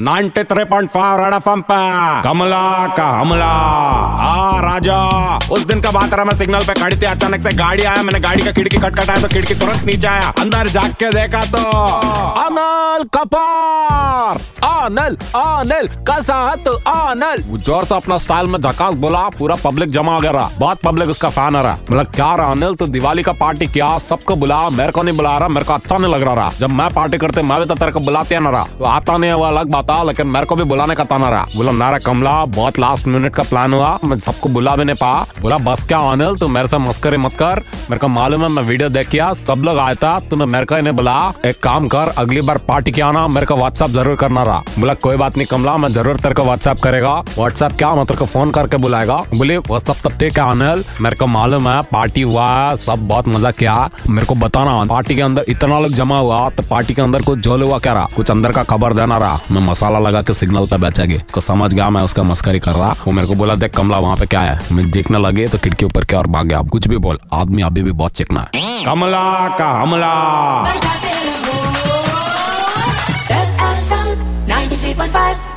93.5 राडा pump कमला का हमला आ राजा। उस दिन का बात रहा, मैं सिग्नल पे खड़ी थी, अचानक से गाड़ी आया। मैंने गाड़ी का खिड़की खटखटाया तो खिड़की तुरंत नीचे आया। अंदर जाग के देखा तो अनल कपार, अनल अनल कसा तो अनल। जोर से अपना स्टाइल में झकास बोला, पूरा पब्लिक जमा हो गया। बहुत पब्लिक उसका फैन आ रहा। मतलब क्या रहा अनिल, तो दिवाली का पार्टी किया, सबको बुलाया, मेरे को नहीं बुला रहा, मेरे को अच्छा नहीं लग रहा। जब मैं पार्टी करते मैं भी तो तेरे को बुलाते ना रहा, तो आता नहीं हुआ अलग, लेकिन मेरे को भी बुलाने का ताना रहा। बोला नारा कमला, बहुत लास्ट मिनट का प्लान हुआ, मैं सबको बुला भी नहीं पाया। बोला बस क्या अनिल, तू मेरे से मस्करे मत कर, मेरे को मालूम है, मैं वीडियो देख किया, सब लोग आया था, तूने मेरे को नहीं बुलाया। एक काम कर, अगली बार पार्टी किया ना, मेरे को व्हाट्सएप जरूर करना रहा। बोला कोई बात नहीं कमला, मैं जरूर तेरे को व्हाट्सएप करेगा। व्हाट्सएप क्या, मैं तेरे को फोन करके बुलाएगा। बोले वो सब तब ठीक है अनिल, मेरे को मालूम है पार्टी हुआ, सब बहुत मजा किया, मेरे को बताना पार्टी के अंदर इतना लोग जमा हुआ, तो पार्टी के अंदर कुछ झोल हुआ क्या रहा, कुछ अंदर का खबर देना रहा। मैं मसाला लगा के सिग्नल पे बैठेगी, उसको समझ गया मैं उसका मस्करी कर रहा। वो मेरे को बोला देख कमला वहाँ पे क्या है। मैं देखने लगे तो खिड़की ऊपर क्या और भाग गया। कुछ भी बोल, आदमी अभी भी बहुत चिकना है। कमला का हमला। Del FM 93.5